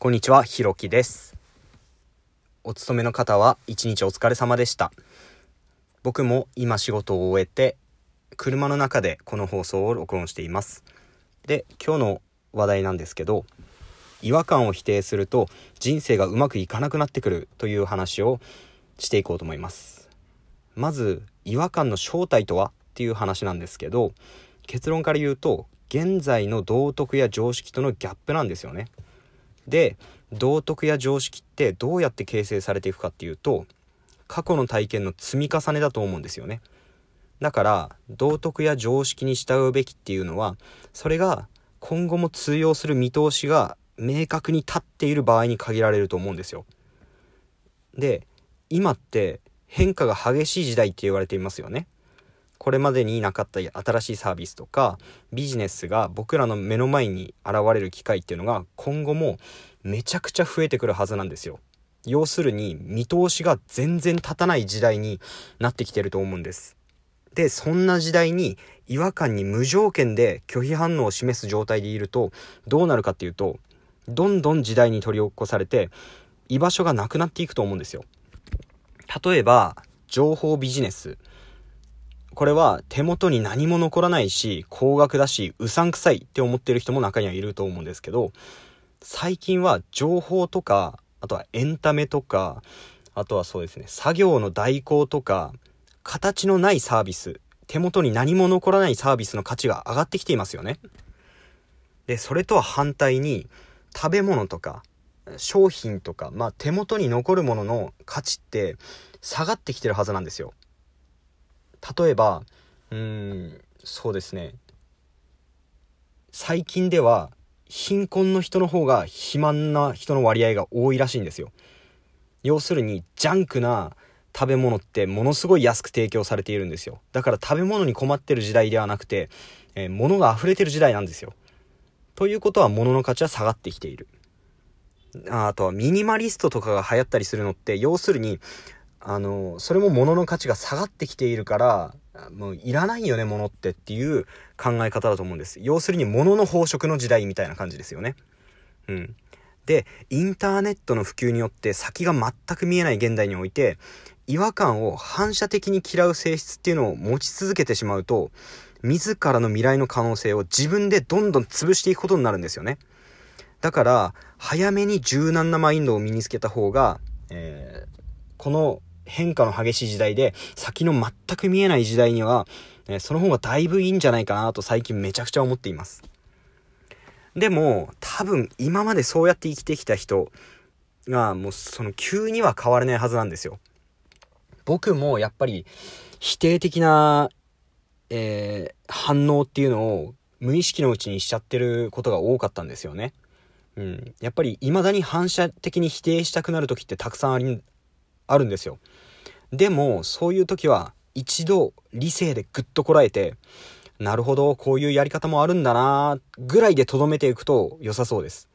こんにちは、ひろきです。お勤めの方は一日お疲れ様でした。僕も今仕事を終えて車の中でこの放送を録音しています。で、今日の話題なんですけど、違和感を否定すると人生がうまくいかなくなってくるという話をしていこうと思います。まず違和感の正体とはっていう話なんですけど、結論から言うと現在の道徳や常識とのギャップなんですよね。で、道徳や常識ってどうやって形成されていくかっていうと、過去の体験の積み重ねだと思うんですよね。だから道徳や常識に従うべきっていうのは、それが今後も通用する見通しが明確に立っている場合に限られると思うんですよ。で、今って変化が激しい時代って言われていますよね。これまでになかった新しいサービスとかビジネスが僕らの目の前に現れる機会っていうのが今後もめちゃくちゃ増えてくるはずなんですよ。要するに見通しが全然立たない時代になってきてると思うんです。で、そんな時代に違和感に無条件で拒否反応を示す状態でいるとどうなるかっていうと、どんどん時代に取り起こされて居場所がなくなっていくと思うんですよ。例えば情報ビジネス、これは手元に何も残らないし高額だしうさんくさいって思ってる人も中にはいると思うんですけど、最近は情報とか、あとはエンタメとか、あとはそうですね、作業の代行とか形のないサービス、手元に何も残らないサービスの価値が上がってきていますよね。で、それとは反対に食べ物とか商品とか、手元に残るものの価値って下がってきてるはずなんですよ。例えばそうですね、最近では貧困の人の方が肥満な人の割合が多いらしいんですよ。要するにジャンクな食べ物ってものすごい安く提供されているんですよ。だから食べ物に困ってる時代ではなくて、物が溢れてる時代なんですよ。ということは物の価値は下がってきている。あとはミニマリストとかが流行ったりするのって、要するにそれも物の価値が下がってきているから、もういらないよね物ってっていう考え方だと思うんです。要するに物の飽食の時代みたいな感じですよね。で、インターネットの普及によって先が全く見えない現代において、違和感を反射的に嫌う性質っていうのを持ち続けてしまうと、自らの未来の可能性を自分でどんどん潰していくことになるんですよね。だから早めに柔軟なマインドを身につけた方が、この変化の激しい時代で先の全く見えない時代には、その方がだいぶいいんじゃないかなと最近めちゃくちゃ思っています。でも多分今までそうやって生きてきた人がもうその急には変われないはずなんですよ。僕もやっぱり否定的な、反応っていうのを無意識のうちにしちゃってることが多かったんですよね。やっぱり未だに反射的に否定したくなる時ってたくさんあるんですよ。でもそういう時は一度理性でぐっとこらえて、なるほどこういうやり方もあるんだなぐらいでとどめていくと良さそうです。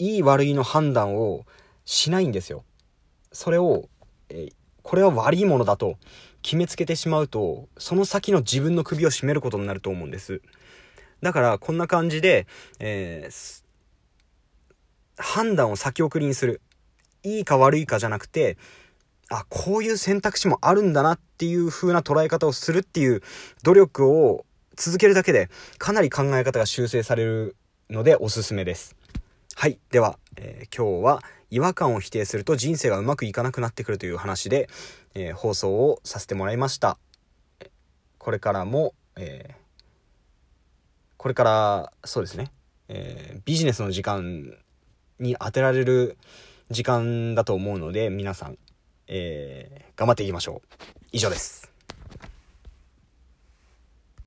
いい悪いの判断をしないんですよ。それをこれは悪いものだと決めつけてしまうと、その先の自分の首を絞めることになると思うんです。だからこんな感じで、判断を先送りにする、いいか悪いかじゃなくて、あ、こういう選択肢もあるんだなっていう風な捉え方をするっていう努力を続けるだけでかなり考え方が修正されるのでおすすめです。はい、では、今日は違和感を否定すると人生がうまくいかなくなってくるという話で、放送をさせてもらいました。これからも、これからそうですね、ビジネスの時間に当てられる時間だと思うので、皆さん、頑張っていきましょう。以上です。